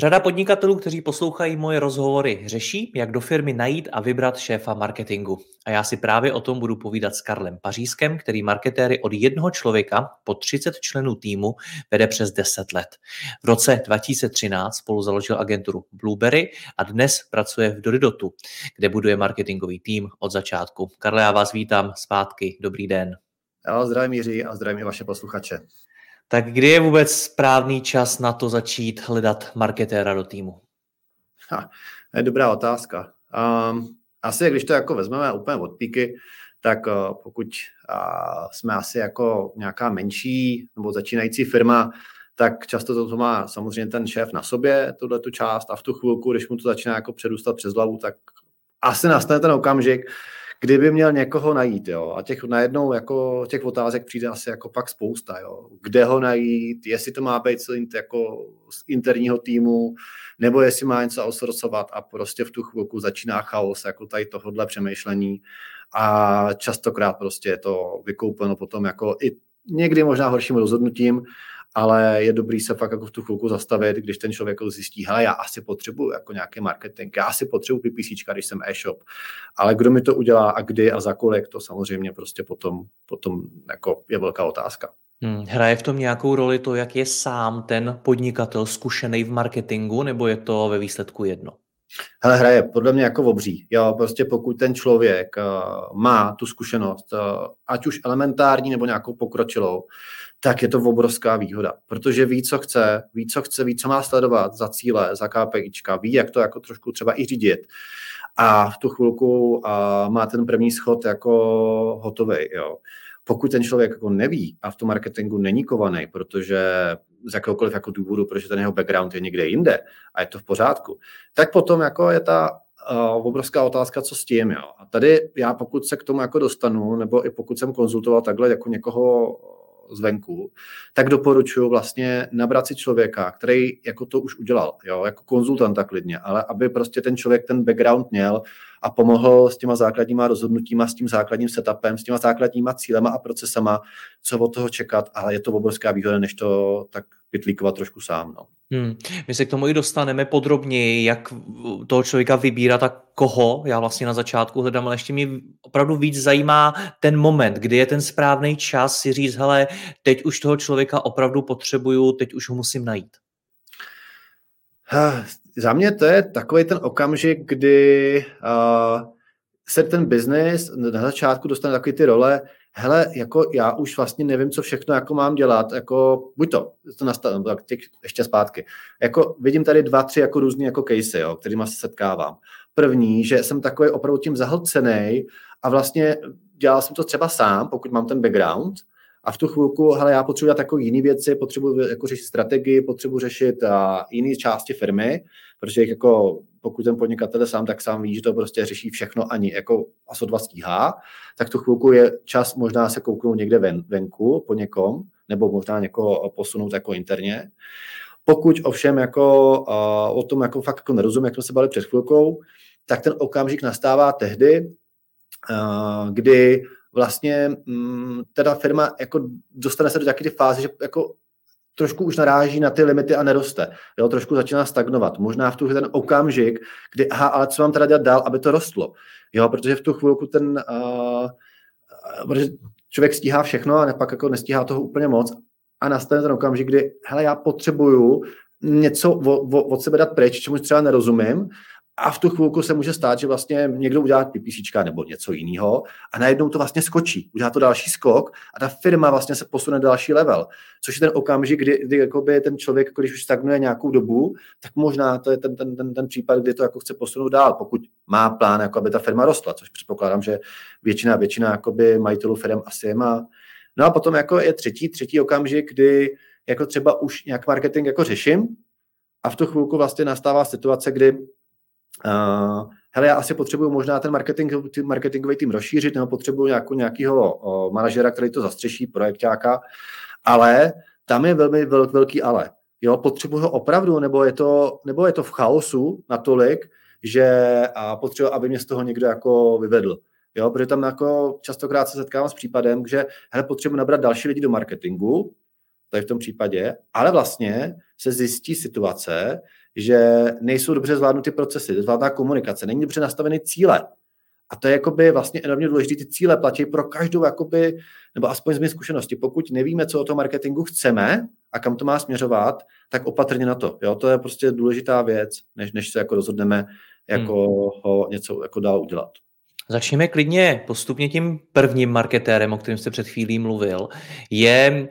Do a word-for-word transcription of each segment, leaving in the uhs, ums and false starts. Řada podnikatelů, kteří poslouchají moje rozhovory, řeší, jak do firmy najít a vybrat šéfa marketingu. A já si právě o tom budu povídat s Karlem Pařízkem, který marketéry od jednoho člověka po třicet členů týmu vede přes deset let. V roce dva tisíce třináct spolu založil agenturu Blueberry a dnes pracuje v Dodidotu, kde buduje marketingový tým od začátku. Karle, já vás vítám zpátky. Dobrý den. Já zdravím Jiří a zdravím i vaše posluchače. Tak kdy je vůbec správný čas na to začít hledat marketéra do týmu? Ha, je dobrá otázka. Um, asi když to jako vezmeme úplně od píky, tak uh, pokud uh, jsme asi jako nějaká menší nebo začínající firma, tak často to, to má samozřejmě ten šéf na sobě, tuhle tu část, a v tu chvilku, když mu to začíná jako předůstat přes hlavu, tak asi nastane ten okamžik, kdyby měl někoho najít, jo, a těch najednou jako těch otázek přijde asi jako pak spousta, jo, kde ho najít, jestli to má být jako z interního týmu, nebo jestli má něco outsourcovat, a prostě v tu chvilku začíná chaos, jako tady tohodle přemýšlení, a častokrát prostě je to vykoupeno potom jako i někdy možná horším rozhodnutím, ale je dobrý se fakt jako v tu chvilku zastavit, když ten člověk zjistí, hele, já asi potřebuju jako nějaký marketing, já asi potřebuju PPCčka, když jsem e-shop, ale kdo mi to udělá a kdy a za kolik, to samozřejmě prostě potom, potom jako je velká otázka. Hmm, hraje v tom nějakou roli to, jak je sám ten podnikatel zkušený v marketingu, nebo je to ve výsledku jedno? Hele, hraje podle mě jako obří. Jo, prostě pokud ten člověk uh, má tu zkušenost, uh, ať už elementární nebo nějakou pokročilou, tak je to obrovská výhoda, protože ví, co chce, ví, co chce, ví, co má sledovat za cíle, za KPIčka, ví, jak to jako trošku třeba i řídit. A v tu chvilku uh, má ten první schod jako hotovej, jo. Pokud ten člověk jako neví a v tom marketingu není kovaný, protože z jakéhokoliv jako důvodu, protože ten jeho background je někde jinde a je to v pořádku, tak potom jako je ta uh, obrovská otázka, co s tím. Jo. A tady já pokud se k tomu jako dostanu, nebo i pokud jsem konzultoval takhle jako někoho zvenku, tak doporučuji vlastně nabrat si člověka, který jako to už udělal, jo, jako konzultanta klidně, ale aby prostě ten člověk ten background měl a pomohl s těma základníma rozhodnutíma, s tím základním setupem, s těma základníma cílema a procesama, co od toho čekat, ale je to obrovská výhoda, než to tak vytlíkovat trošku sám. No. Hmm. My se k tomu i dostaneme podrobněji, jak toho člověka vybírat a koho. Já vlastně na začátku hledám, ale ještě mě opravdu víc zajímá ten moment, kdy je ten správný čas si říct, hele, teď už toho člověka opravdu potřebuju, teď už ho musím najít. Ha, za mě to je takový ten okamžik, kdy uh, se ten biznis na začátku dostane takový ty role, hele, jako já už vlastně nevím, co všechno jako mám dělat, jako buď to, to nastavím, tak těch, ještě zpátky. Jako vidím tady dva, tři jako různý jako casey, jo, kterýma se setkávám. První, že jsem takový opravdu tím zahlcenej a vlastně dělal jsem to třeba sám, pokud mám ten background, a v tu chvilku, hele, já potřebuji dělat jako jiný věci, potřebuji jako řešit strategii, potřebuji řešit a, jiný části firmy, protože jako, pokud ten podnikatel sám, tak sám ví, že to prostě řeší všechno ani jako A S O dva stíhá, tak tu chvilku je čas možná se kouknout někde ven, venku po někom, nebo možná někoho posunout jako interně. Pokud ovšem jako, a, o tom jako fakt jako nerozumím, jak jsme se bavili před chvilkou, tak ten okamžik nastává tehdy, a, kdy vlastně teda firma jako dostane se do takové fáze, že jako trošku už naráží na ty limity a neroste. Jo, trošku začíná stagnovat. Možná v tu ten okamžik, kdy aha, ale co mám teda dělat dál, aby to rostlo. Jo, protože v tu chvilku ten uh, protože člověk stíhá všechno a pak jako nestíhá toho úplně moc a nastane ten okamžik, kdy hele, já potřebuju něco od, od sebe dát pryč, čemu třeba nerozumím, A v tu chvilku se může stát, že vlastně někdo udělá PPCčka nebo něco jiného a najednou to vlastně skočí. Udělá to další skok a ta firma vlastně se posune další level. Což je ten okamžik, kdy, kdy jakoby ten člověk, když už stagnuje nějakou dobu, tak možná to je ten, ten, ten, ten případ, kdy to jako chce posunout dál, pokud má plán, jako aby ta firma rostla, což předpokládám, že většina, většina jakoby majitelů firm asi je má. No a potom jako je třetí, třetí okamžik, kdy jako třeba už nějak marketing jako řeším a v tu chvilku vlastně nastává situace, kdy Uh, hele, já asi potřebuju možná ten marketing, marketingový tým rozšířit, nebo potřebuju nějakého uh, manažera, který to zastřeší, projekťáka, ale tam je velmi vel, velký ale. Jo, potřebuju ho opravdu, nebo je to, nebo je to v chaosu natolik, že uh, potřebuju, aby mě z toho někdo jako vyvedl. Jo, protože tam jako častokrát se setkávám s případem, že hele, potřebuji nabrat další lidi do marketingu, tady v tom případě, ale vlastně se zjistí situace, že nejsou dobře zvládnuty procesy, zvládná komunikace, není dobře nastavený cíle. A to je jakoby vlastně enormně důležité, ty cíle platí pro každou, jakoby, nebo aspoň z mé zkušenosti, pokud nevíme, co o tom marketingu chceme a kam to má směřovat, tak opatrně na to. Jo? To je prostě důležitá věc, než, než se jako rozhodneme jako hmm. ho něco jako dál udělat. Začněme klidně postupně tím prvním marketérem, o kterém jste před chvílí mluvil. Je...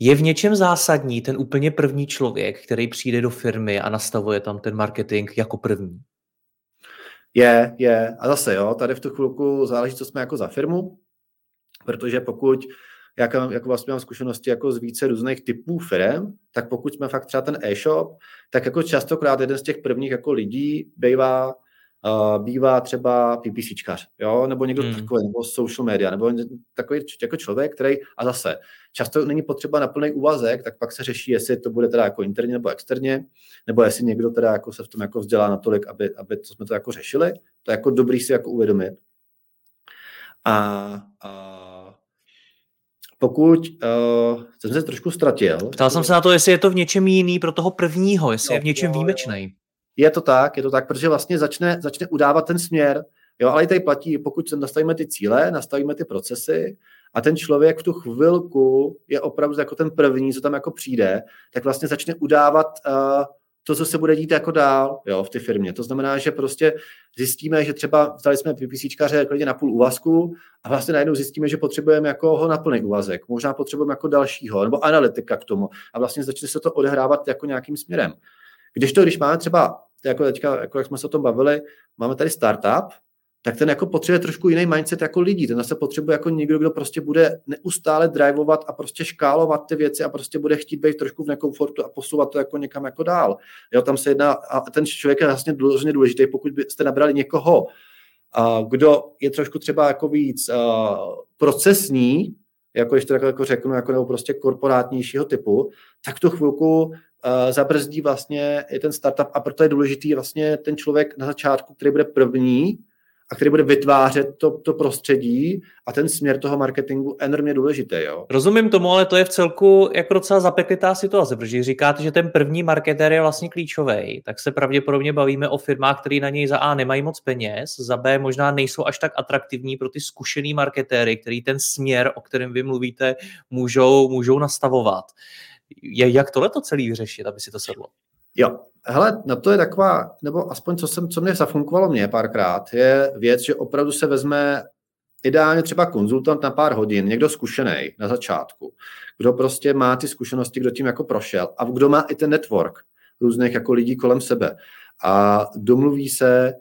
Je v něčem zásadní ten úplně první člověk, který přijde do firmy a nastavuje tam ten marketing jako první? Je, je. A zase jo, tady v tu chvilku záleží, co jsme jako za firmu, protože pokud, jak, jak vlastně mám zkušenosti jako z více různých typů firm, tak pokud jsme fakt třeba ten e-shop, tak jako častokrát jeden z těch prvních jako lidí bývá, Uh, bývá třeba PPCčkař, jo, nebo někdo hmm. takový, nebo social media, nebo takový jako člověk, který, a zase, často není potřeba na plný úvazek, tak pak se řeší, jestli to bude teda jako interně nebo externě, nebo jestli někdo teda jako se v tom jako vzdělá natolik, aby, aby to jsme to jako řešili, to je jako dobrý si jako uvědomit. A, a pokud uh, jsem se trošku ztratil. Ptal jsem se na to, jestli je to v něčem jiný pro toho prvního, jestli no, je v něčem no, výjimečný. No. Je to tak, je to tak, protože vlastně začne, začne udávat ten směr, jo, ale i tady platí, pokud nastavíme ty cíle, nastavíme ty procesy a ten člověk v tu chvilku je opravdu jako ten první, co tam jako přijde, tak vlastně začne udávat uh, to, co se bude dít jako dál, jo, v té firmě. To znamená, že prostě zjistíme, že třeba vzali jsme PPCčkaře na půl úvazku a vlastně najednou zjistíme, že potřebujeme jako ho na plný úvazek, možná potřebujeme jako dalšího, nebo analytika k tomu a vlastně začne se to odehrávat jako nějakým směrem. Když to, když máme třeba, jako teďka, jako jak jsme se o tom bavili, máme tady startup, tak ten jako potřebuje trošku jiný mindset jako lidí. Ten zase potřebuje jako někdo, kdo prostě bude neustále drivovat a prostě škálovat ty věci a prostě bude chtít být trošku v nekomfortu a posouvat to jako někam jako dál. Jo, tam se jedná, a ten člověk je vlastně hrozně důležitý, pokud byste nabrali někoho, kdo je trošku třeba jako víc procesní, jako ještě tak jako řeknu, jako nebo prostě korporátnějšího typu, tak v tu chvilku Uh, zabrzdí vlastně i ten startup a proto je důležitý vlastně ten člověk na začátku, který bude první a který bude vytvářet to, to prostředí a ten směr toho marketingu enormně důležitý. Jo? Rozumím tomu, ale to je v celku jako docela zapeklitá situace, protože říkáte, že ten první marketér je vlastně klíčový, tak se pravděpodobně bavíme o firmách, které na něj za A nemají moc peněz, za B možná nejsou až tak atraktivní pro ty zkušený marketéry, který ten směr, o kterém vy mluvíte, můžou, můžou nastavovat. Jak tohle to celý vyřešit, aby si to sedlo? Jo, hele, no to je taková, nebo aspoň co jsem, co mě zafunkovalo mě párkrát, je věc, že opravdu se vezme ideálně třeba konzultant na pár hodin, někdo zkušený na začátku, kdo prostě má ty zkušenosti, kdo tím jako prošel a kdo má i ten network různých jako lidí kolem sebe a domluví se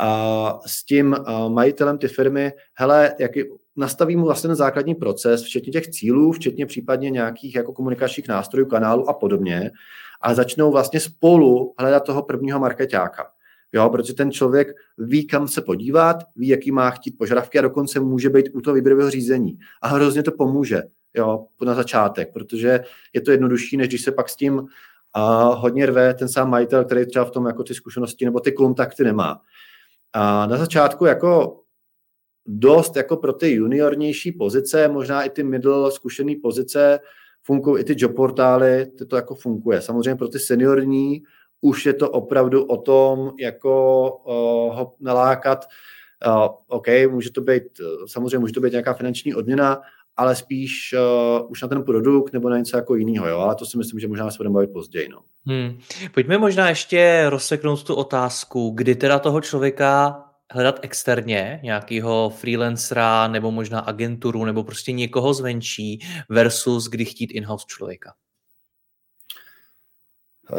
a s tím majitelem ty firmy, hele, jaký nastaví mu vlastně ten základní proces, včetně těch cílů, včetně případně nějakých jako komunikačních nástrojů, kanálů a podobně a začnou vlastně spolu hledat toho prvního markeťáka. Jo, protože ten člověk ví, kam se podívat, ví, jaký má chtít požadavky a dokonce může být u toho výběrového řízení. A hrozně to pomůže, jo, na začátek, protože je to jednodušší, než když se pak s tím uh, hodně rve ten sám majitel, který třeba v tom jako ty zkušenosti nebo ty kontakty nemá. A na začátku jako dost jako pro ty juniornější pozice, možná i ty middle zkušený pozice, fungují i ty job portály, to jako funguje. Samozřejmě pro ty seniorní už je to opravdu o tom, jako uh, ho nalákat, uh, OK, může to být, samozřejmě může to být nějaká finanční odměna, ale spíš uh, už na ten produkt nebo na něco jako jinýho, jo? Ale to si myslím, že možná se budeme bavit později. No. Hmm. Pojďme možná ještě rozseknout tu otázku, kdy teda toho člověka hledat externě, nějakého freelancera nebo možná agenturu nebo prostě někoho zvenčí versus kdy chtít in-house člověka.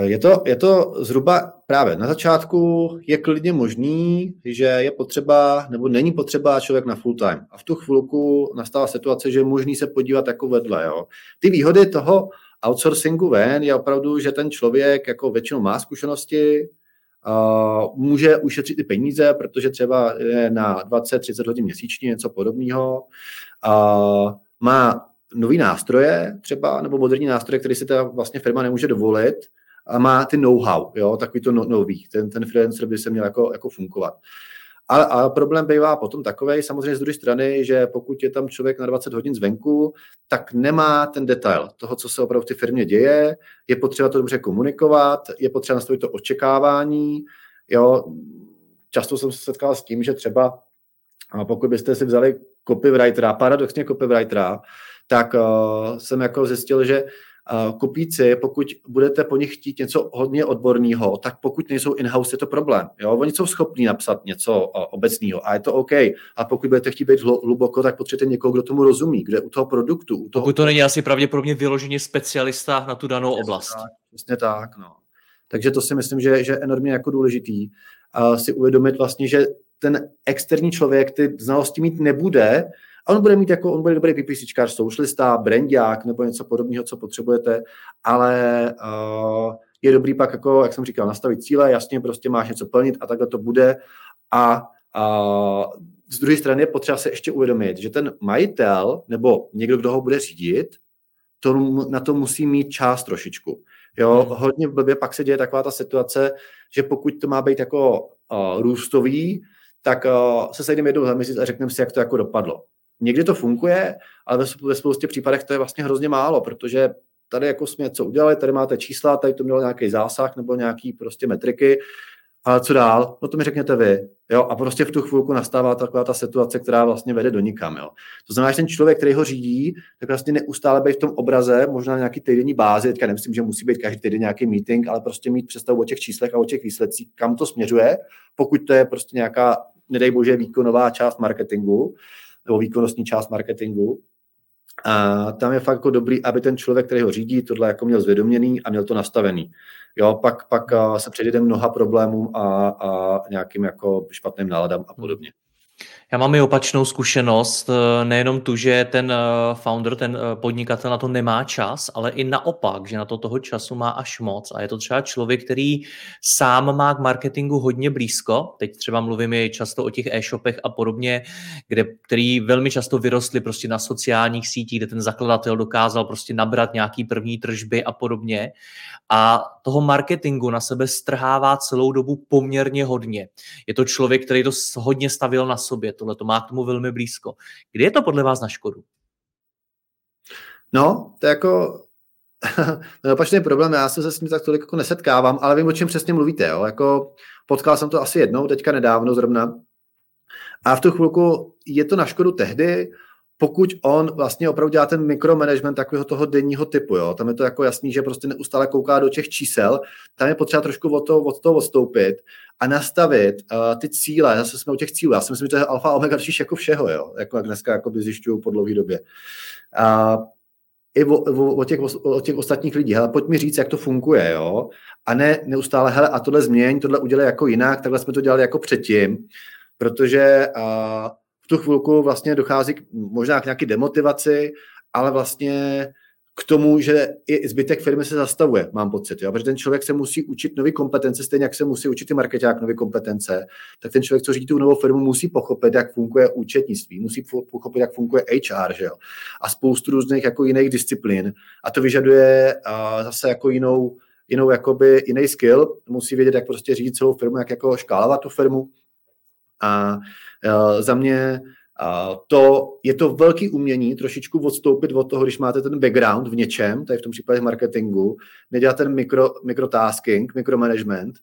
Je to, je to zhruba právě na začátku je klidně možný, že je potřeba nebo není potřeba člověk na full time. A v tu chvilku nastala situace, že je možný se podívat jako vedle. Jo. Ty výhody toho outsourcingu ven je opravdu, že ten člověk jako většinou má zkušenosti, Uh, může ušetřit i peníze, protože třeba je na dvacet třicet hodin měsíčně, něco podobného. Uh, má nový nástroje třeba, nebo moderní nástroje, které si ta vlastně firma nemůže dovolit a má ty know-how, jo, takový to no, nový. Ten, ten freelancer by se měl jako, jako fungovat. Ale, ale problém bývá potom takovej, samozřejmě z druhé strany, že pokud je tam člověk na dvacet hodin zvenku, tak nemá ten detail toho, co se opravdu v té firmě děje, je potřeba to dobře komunikovat, je potřeba nastavit to očekávání. Jo. Často jsem se setkal s tím, že třeba pokud byste si vzali copywritera, paradoxně copywritera, tak uh, jsem jako zjistil, že kopíci, pokud budete po nich chtít něco hodně odborného, tak pokud nejsou in-house, je to problém. Jo? Oni jsou schopní napsat něco obecného a je to OK. A pokud budete chtít být hluboko, tak potřebujete někoho, kdo tomu rozumí, kde u toho produktu. U toho... Pokud to není asi pravděpodobně vyloženě specialista na tu danou přesně oblast. Tak, přesně tak. No. Takže to si myslím, že, že je enormně jako důležitý uh, si uvědomit vlastně, že ten externí člověk ty znalosti mít nebude, a on bude mít jako, on bude dobrý PPCčkář, socialista, brandiák nebo něco podobného, co potřebujete, ale uh, je dobrý pak, jako, jak jsem říkal, nastavit cíle, jasně, prostě máš něco plnit a takhle to bude. A uh, z druhé strany je potřeba se ještě uvědomit, že ten majitel nebo někdo, kdo ho bude řídit, to, na to musí mít čas trošičku. Jo, hmm. Hodně blbě pak se děje taková ta situace, že pokud to má být jako uh, růstový, tak uh, se sejdeme jednou za měsíc a řekneme si, jak to jako dopadlo. Někdy to funguje, ale ve spoustě případech to je vlastně hrozně málo, protože tady jako jsme něco udělali, tady máte čísla, tady to mělo nějaký zásah nebo nějaký prostě metriky, ale co dál? No to mi řekněte vy. Jo? A prostě v tu chvilku nastává taková ta situace, která vlastně vede do nikam. Jo? To znamená, že ten člověk, který ho řídí, tak vlastně neustále být v tom obraze, možná na nějaký týdenní bázi, teďka nemyslím, že musí být každý týden nějaký meeting, ale prostě mít představu o těch číslech a o těch výsledcích, kam to směřuje, pokud to je prostě nějaká, nedej bože, výkonová část marketingu, nebo výkonnostní část marketingu. A tam je fakt jako dobrý, aby ten člověk, který ho řídí, tohle jako měl zvědoměný a měl to nastavený. Jo, pak, pak se předjede mnoha problémům a, a nějakým jako špatným náladám a podobně. Já mám i opačnou zkušenost, nejenom tu, že ten founder, ten podnikatel na to nemá čas, ale i naopak, že na to toho času má až moc a je to třeba člověk, který sám má k marketingu hodně blízko, teď třeba mluvím i často o těch e-shopech a podobně, kde, který velmi často vyrostly prostě na sociálních sítích, kde ten zakladatel dokázal prostě nabrat nějaký první tržby a podobně a toho marketingu na sebe strhává celou dobu poměrně hodně. Je to člověk, který to hodně stavil na sobě, tohle to má k tomu velmi blízko. Kdy je to podle vás na škodu? No, to je jako opačný problém, já se s tím tak tolik jako nesetkávám, ale vím, o čem přesně mluvíte. Jo? Jako, potkal jsem to asi jednou, teďka nedávno zrovna. A v tu chvilku je to na škodu tehdy, pokud on vlastně opravdu dělá ten mikromanagement takového toho denního typu, jo? Tam je to jako jasný, že prostě neustále kouká do těch čísel, tam je potřeba trošku od toho, od toho odstoupit a nastavit uh, ty cíle, zase jsme u těch cílů, já si myslím, že to je alfa omega totiž jako všeho, jo? Jako jak dneska jako zjišťuju po dlouhé době. Uh, I o, o, o, těch, o těch ostatních lidí, hele, pojď mi říct, jak to funguje, jo? A ne neustále, hele, a tohle změň, tohle udělej jako jinak, takhle jsme to dělali jako předtím, protože... Uh, v tu chvilku vlastně dochází k, možná k nějaké demotivaci, ale vlastně k tomu, že i zbytek firmy se zastavuje, mám pocit. Jo? Protože ten člověk se musí učit nové kompetence, stejně jak se musí učit i marketák nové kompetence, tak ten člověk, co řídí tu novou firmu, musí pochopit, jak funguje účetnictví, musí pochopit, jak funguje H R, že jo? A spoustu různých jako jiných disciplín. A to vyžaduje uh, zase jako jinou, jinou jakoby, jiný skill, musí vědět, jak prostě řídit celou firmu, jak jako škálovat tu firmu. A uh, za mě uh, to, je to velký umění trošičku odstoupit od toho, když máte ten background v něčem, tady v tom případě marketingu, nedělat ten mikro, mikrotasking, mikromanagement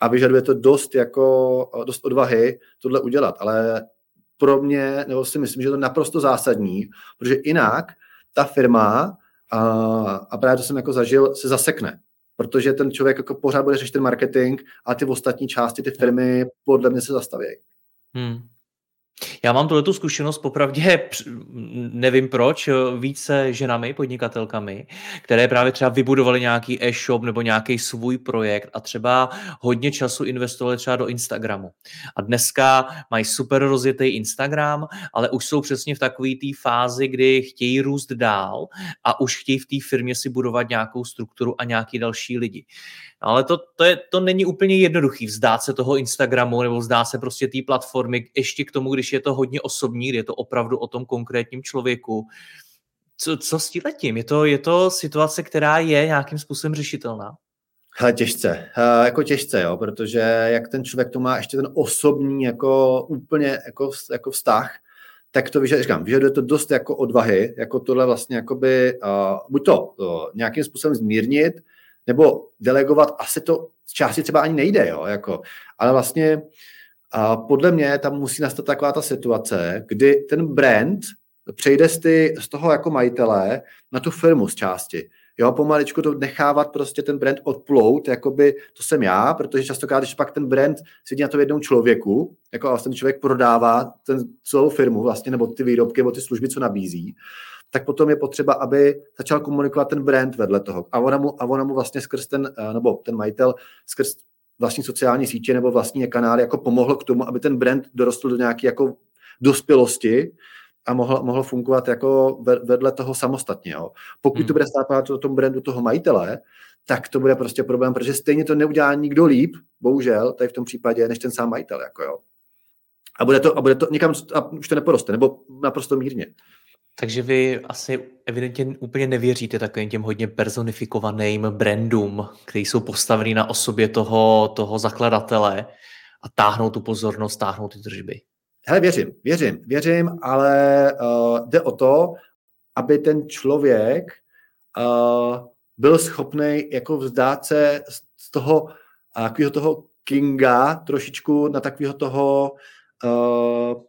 a vyžaduje to dost, jako, dost odvahy tohle udělat, ale pro mě, nebo si myslím, že je to naprosto zásadní, protože jinak ta firma, a, a právě to jsem jako zažil, se zasekne. Protože ten člověk jako pořád bude řešit ten marketing a ty ostatní části, ty firmy podle mě se zastavějí. Hmm. Já mám tuhletu zkušenost, popravdě nevím proč, více ženami, podnikatelkami, které právě třeba vybudovaly nějaký e-shop nebo nějaký svůj projekt a třeba hodně času investovaly třeba do Instagramu. A dneska mají super rozjetý Instagram, ale už jsou přesně v takové té fázi, kdy chtějí růst dál a už chtějí v té firmě si budovat nějakou strukturu a nějaký další lidi. Ale to, to, je, to není úplně jednoduchý vzdát se toho Instagramu nebo vzdát se prostě té platformy ještě k tomu, když je to hodně osobní, je to opravdu o tom konkrétním člověku. Co, co s tímhletím? Je to, je to situace, která je nějakým způsobem řešitelná? Hele, těžce. E, jako těžce, jo, protože jak ten člověk to má ještě ten osobní jako úplně jako, jako vztah, tak to vyžaduje, říkám, vyžaduje to dost jako odvahy, jako tohle vlastně jakoby, uh, buď to uh, nějakým způsobem zmírnit, nebo delegovat, asi to z části třeba ani nejde, jo, jako, ale vlastně a podle mě tam musí nastat taková ta situace, kdy ten brand přejde z, ty, z toho jako majitele na tu firmu z části. Jo, pomaličku to nechávat prostě ten brand odplout, jakoby to jsem já, protože častokrát, když pak ten brand sedí na to v jednom člověku, jako vlastně ten člověk prodává ten celou firmu vlastně, nebo ty výrobky, nebo ty služby, co nabízí, tak potom je potřeba, aby začal komunikovat ten brand vedle toho. A ona mu, a ona mu vlastně skrz ten, nebo ten majitel skrz vlastní sociální sítě nebo vlastní kanály jako pomohl k tomu, aby ten brand dorostl do nějaké jako dospělosti a mohl, mohl fungovat jako vedle toho samostatně. Jo. Pokud hmm. to bude stávat o tom brandu toho majitele, tak to bude prostě problém, protože stejně to neudělá nikdo líp, bohužel, tady v tom případě, než ten sám majitel. Jako jo. A bude to, a bude to nikam, a už to neporoste, nebo naprosto mírně. Takže vy asi evidentně úplně nevěříte takovým těm hodně personifikovaným brandům, které jsou postavený na osobě toho, toho zakladatele a táhnou tu pozornost, táhnou ty tržby. Hele, věřím, věřím, věřím, ale uh, jde o to, aby ten člověk uh, byl schopný jako vzdát se z toho, uh, toho kinga trošičku na takového toho... Uh,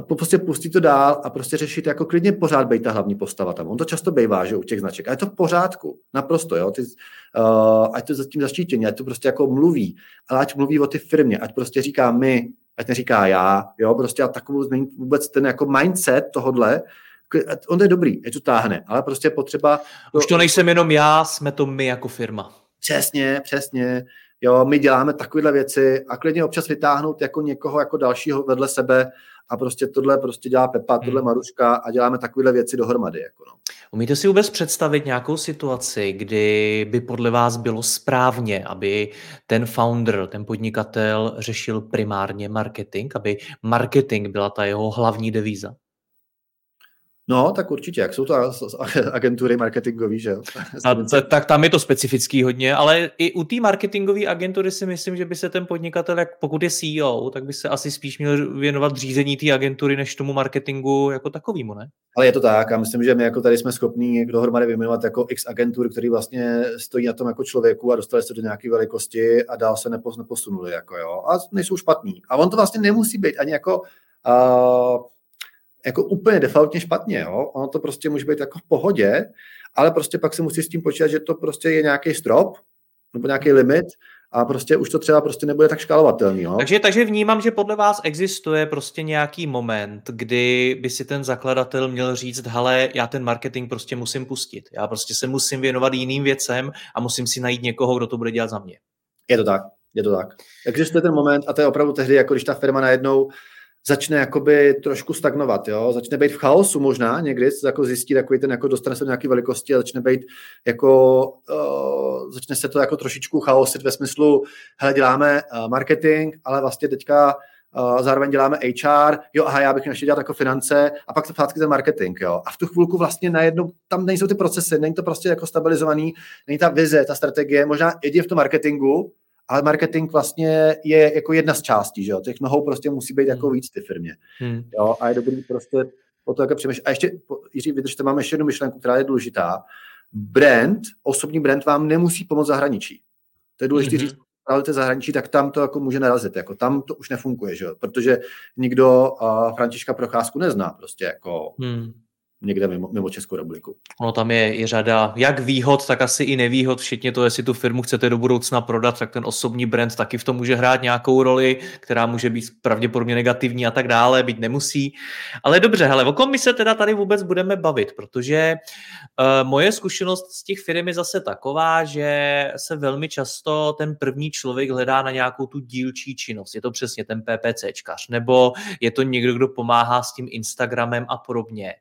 prostě pustit to dál a prostě řešit jako klidně pořád bejt ta hlavní postava tam. On to často bejvá, že u těch značek. A je to v pořádku, naprosto, jo. Ty, uh, ať to zatím zaštítění, ať to prostě jako mluví, ale ať mluví o ty firmě, ať prostě říká my, ať neříká já, jo, prostě a takovou změnit vůbec ten jako mindset tohodle, on to je dobrý, ať to táhne, ale prostě potřeba... Už to nejsem jenom já, jsme to my jako firma. Přesně, přesně. Jo, my děláme takovéhle věci a klidně občas vytáhnout jako někoho jako dalšího vedle sebe a prostě tohle prostě dělá Pepa, hmm. tohle Maruška a děláme takovéhle věci dohromady. Jako no. Umíte si vůbec představit nějakou situaci, kdy by podle vás bylo správně, aby ten founder, ten podnikatel řešil primárně marketing, aby marketing byla ta jeho hlavní devíza? No, tak určitě, jak jsou to agentury marketingové, že jo? T- tak tam je to specifický hodně, ale i u té marketingové agentury si myslím, že by se ten podnikatel, jak pokud je C E O, tak by se asi spíš měl věnovat řízení té agentury, než tomu marketingu jako takovýmu, ne? Ale je to tak, a myslím, že my jako tady jsme schopní dohromady vyjmenovat jako X agentur, který vlastně stojí na tom jako člověku a dostali se do nějaké velikosti a dál se neposunuli, jako jo, a nejsou špatní. A on to vlastně nemusí být ani jako... Uh, jako úplně defaultně špatně, jo? Ono to prostě může být jako v pohodě, ale prostě pak se musí s tím počítat, že to prostě je nějaký strop nebo nějaký limit a prostě už to třeba prostě nebude tak škálovatelný. Jo? Takže, takže vnímám, že podle vás existuje prostě nějaký moment, kdy by si ten zakladatel měl říct, hele, já ten marketing prostě musím pustit, já prostě se musím věnovat jiným věcem a musím si najít někoho, kdo to bude dělat za mě. Je to tak, je to tak. Existuje ten moment a to je opravdu tehdy, jako když ta firma najednou začne jakoby trošku stagnovat, jo? Začne být v chaosu možná někdy, jako zjistí takový ten, jako dostane se do nějaké velikosti a začne být jako, uh, začne se to jako trošičku chaosit ve smyslu, hele, děláme uh, marketing, ale vlastně teďka uh, zároveň děláme H R, jo, aha, já bych měl ještě dělat jako finance a pak se zpátky ten marketing, jo. A v tu chvilku vlastně najednou, tam nejsou ty procesy, není to prostě jako stabilizovaný, není ta vize, ta strategie, možná jedině v tom marketingu, ale marketing vlastně je jako jedna z částí, že jo? Těch nohou prostě musí být jako víc ty firmě. Hmm. Jo? A je dobrý prostě o to jako přemýšlet. A ještě, Jiří, vydržte, máme ještě jednu myšlenku, která je důležitá. Brand, osobní brand vám nemusí pomoct zahraničí. To je důležité hmm. říct to zahraničí, tak tam to jako může narazit. Jako tam to už nefunguje, že jo? Protože nikdo uh, Františka Procházku nezná prostě jako hmm. někde mimo, mimo Českou republiku. No tam je i řada jak výhod, tak asi i nevýhod. Včetně to, jestli tu firmu chcete do budoucna prodat, tak ten osobní brand taky v tom může hrát nějakou roli, která může být pravděpodobně negativní a tak dále, byť nemusí. Ale dobře, hele, o kom my se teda tady vůbec budeme bavit, protože uh, moje zkušenost z těch firm je zase taková, že se velmi často ten první člověk hledá na nějakou tu dílčí činnost. Je to přesně ten PPCčkař, nebo je to někdo, kdo pomáhá s tím Instagramem a podobně.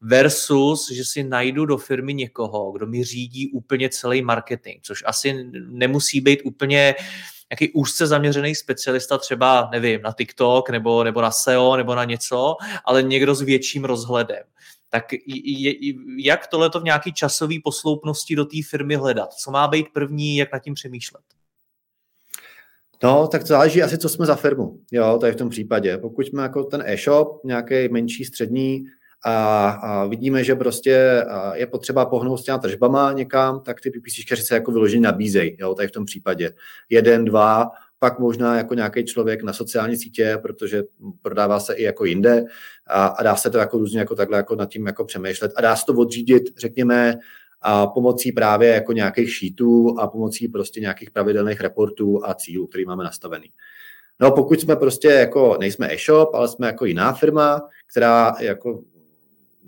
Versus, že si najdu do firmy někoho, kdo mi řídí úplně celý marketing, což asi nemusí být úplně nějaký úzce zaměřený specialista, třeba, nevím, na TikTok, nebo, nebo na S E O, nebo na něco, ale někdo s větším rozhledem. Tak je, jak tohleto v nějaký časové posloupnosti do té firmy hledat? Co má být první, jak nad tím přemýšlet? No, tak to záleží asi, co jsme za firmu, jo, tady v tom případě. Pokud jsme jako ten e-shop, nějaký menší, střední, A, a vidíme, že prostě je potřeba pohnout s těma tržbama někam, tak ty PPCčkaři se jako vyloženě nabízejí, jo, tady v tom případě. Jeden, dva, pak možná jako nějaký člověk na sociální sítě, protože prodává se i jako jinde a, a dá se to jako různě jako takhle jako nad tím jako přemýšlet a dá se to odřídit, řekněme, a pomocí právě jako nějakých sheetů a pomocí prostě nějakých pravidelných reportů a cílů, který máme nastavený. No pokud jsme prostě jako, nejsme e-shop, ale jsme jako jiná firma, která jako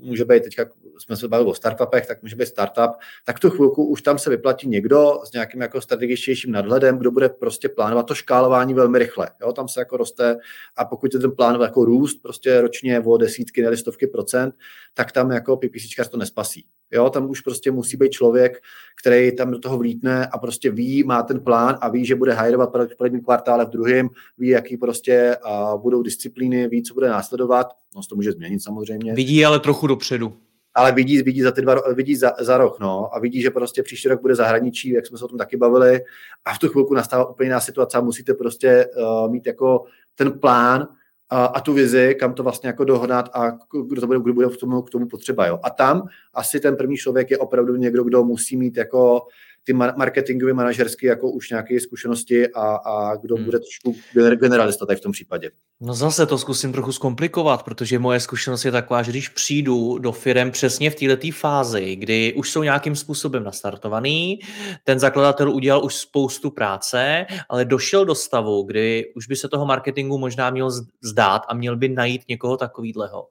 může být, teďka jsme se bavili o startupech, tak může být startup, tak tu chvilku už tam se vyplatí někdo s nějakým jako strategičtějším nadhledem, kdo bude prostě plánovat to škálování velmi rychle. Jo, tam se jako roste a pokud je ten plán jako růst prostě ročně o desítky, ne stovky procent, tak tam jako PPCčkař to nespasí. Jo, tam už prostě musí být člověk, který tam do toho vlítne a prostě ví, má ten plán a ví, že bude hajrovat v prvním kvartále, v druhém, ví, jaký prostě uh, budou disciplíny, ví, co bude následovat. No, to může změnit samozřejmě. Vidí ale trochu dopředu. Ale vidí, vidí za ty dva, vidí za, za rok, no, a vidí, že prostě příští rok bude zahraničí, jak jsme se o tom taky bavili. A v tu chvilku nastává úplně jiná situace a musíte prostě uh, mít jako ten plán a tu vizi, kam to vlastně jako dohnat a kdo to bude, kdo bude k tomu, k tomu potřeba. Jo. A tam asi ten první člověk je opravdu někdo, kdo musí mít jako ty marketingové manažerské jako už nějaké zkušenosti a, a kdo hmm. bude trošku generalista tady v tom případě. No zase to zkusím trochu zkomplikovat, protože moje zkušenost je taková, že když přijdu do firem přesně v této fázi, kdy už jsou nějakým způsobem nastartovaný, ten zakladatel udělal už spoustu práce, ale došel do stavu, kdy už by se toho marketingu možná měl zdát a měl by najít někoho takovýhleho.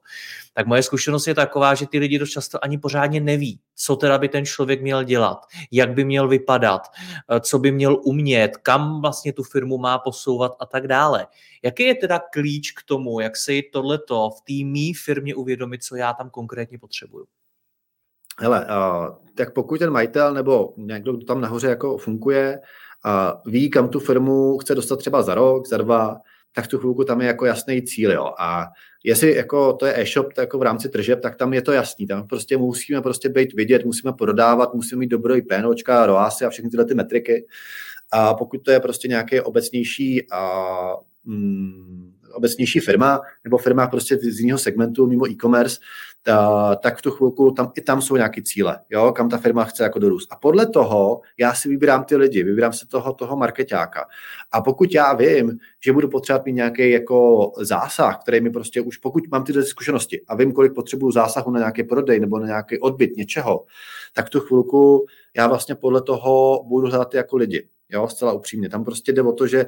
Tak moje zkušenost je taková, že ty lidi dost často ani pořádně neví, co teda by ten člověk měl dělat, jak by měl vypadat, co by měl umět, kam vlastně tu firmu má posouvat a tak dále. Jaký je teda klíč k tomu, jak si tohleto v té mý firmě uvědomit, co já tam konkrétně potřebuju? Hele, uh, tak pokud ten majitel nebo někdo, kdo tam nahoře jako funguje, uh, ví, kam tu firmu chce dostat třeba za rok, za dva, tak tu chvilku tam je jako jasný cíl, jo. A jestli jako to je e-shop, tak jako v rámci tržeb, tak tam je to jasný. Tam prostě musíme prostě být vidět, musíme prodávat, musíme mít dobrý pénočka, roasy a všechny tyhle ty metriky. A pokud to je prostě nějaký obecnější a, mm, obecnější firma, nebo firma prostě z jiného segmentu, mimo e-commerce, ta, tak v tu chvilku tam i tam jsou nějaké cíle, jo, kam ta firma chce jako dorůst. A podle toho já si vybírám ty lidi, vybírám se toho, toho markeťáka. A pokud já vím, že budu potřebovat mít nějaký jako zásah, který mi prostě už, pokud mám tyhle zkušenosti a vím, kolik potřebuju zásahu na nějaký prodej nebo na nějaký odbyt něčeho, tak v tu chvilku já vlastně podle toho budu hledat jako lidi. Jo, zcela upřímně. Tam prostě jde o to, že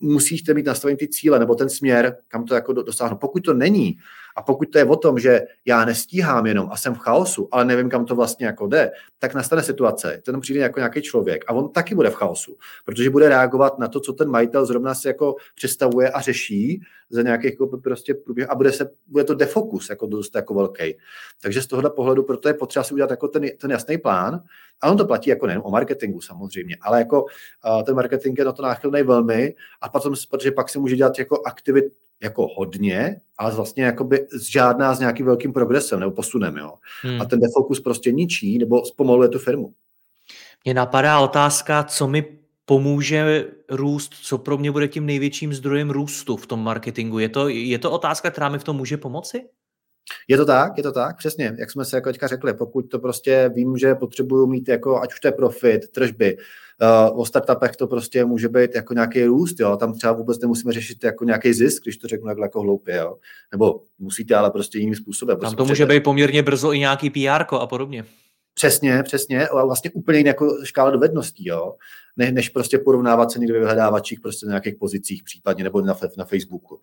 musíte mít nastavený ty cíle nebo ten směr, kam to jako dosáhnout. Pokud to není a pokud to je o tom, že já nestíhám jenom a jsem v chaosu, ale nevím, kam to vlastně jako jde, tak nastane situace, ten přijde jako nějaký člověk a on taky bude v chaosu, protože bude reagovat na to, co ten majitel zrovna si jako představuje a řeší za nějakých jako prostě průběh a bude, se, bude to defokus jako dost jako velký. Takže z tohohle pohledu proto je potřeba si udělat jako ten, ten jasný plán, a on to platí jako nejen o marketingu samozřejmě, ale jako ten marketing je na to náchylnej velmi a potom, protože pak se může dělat jako aktivit jako hodně, ale vlastně jakoby žádná s nějakým velkým progresem nebo posunem, jo. Hmm. A ten defokus prostě ničí nebo zpomaluje tu firmu. Mně napadá otázka, co mi pomůže růst, co pro mě bude tím největším zdrojem růstu v tom marketingu. Je to, je to otázka, která mi v tom může pomoci? Je to tak, je to tak, přesně, jak jsme se jako teďka řekli, pokud to prostě vím, že potřebuju mít, jako, ať už to je profit, tržby, uh, o startupech to prostě může být jako nějaký růst, jo, tam třeba vůbec nemusíme řešit jako nějaký zisk, když to řeknu takhle jako hloupě, jo, nebo musíte, ale prostě jiným způsobem. Tam to může být poměrně brzo i nějaký pé érko a podobně. Přesně, přesně, a vlastně úplně jinak jako škála dovedností, jo, ne, než prostě porovnávat se někde ve vyhledávačích prostě na nějakých pozicích případně, nebo na, na Facebooku.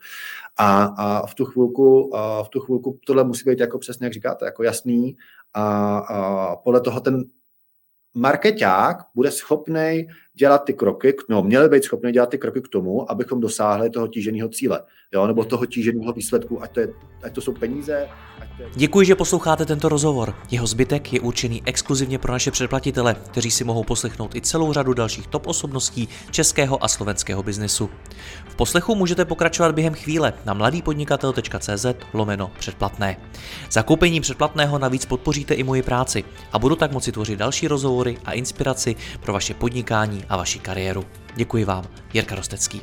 A, a, v tu chvilku, a v tu chvilku tohle musí být jako přesně, jak říkáte, jako jasný a, a podle toho ten marketák bude schopnej dělat ty kroky, no měl být schopný dělat ty kroky k tomu, abychom dosáhli toho tíženého cíle, jo, nebo toho tíženého výsledku, ať to, je, ať to jsou peníze. Ať to je... Děkuji, že posloucháte tento rozhovor. Jeho zbytek je určený exkluzivně pro naše předplatitele, kteří si mohou poslechnout i celou řadu dalších top osobností českého a slovenského biznesu. V poslechu můžete pokračovat během chvíle na mladý podnikatel tečka cé zet lomeno předplatné. Zakoupením předplatného navíc podpoříte i moji práci a budu tak moci tvořit další rozhovory a inspiraci pro vaše podnikání a vaši kariéru. Děkuji vám, Jirka Rostecký.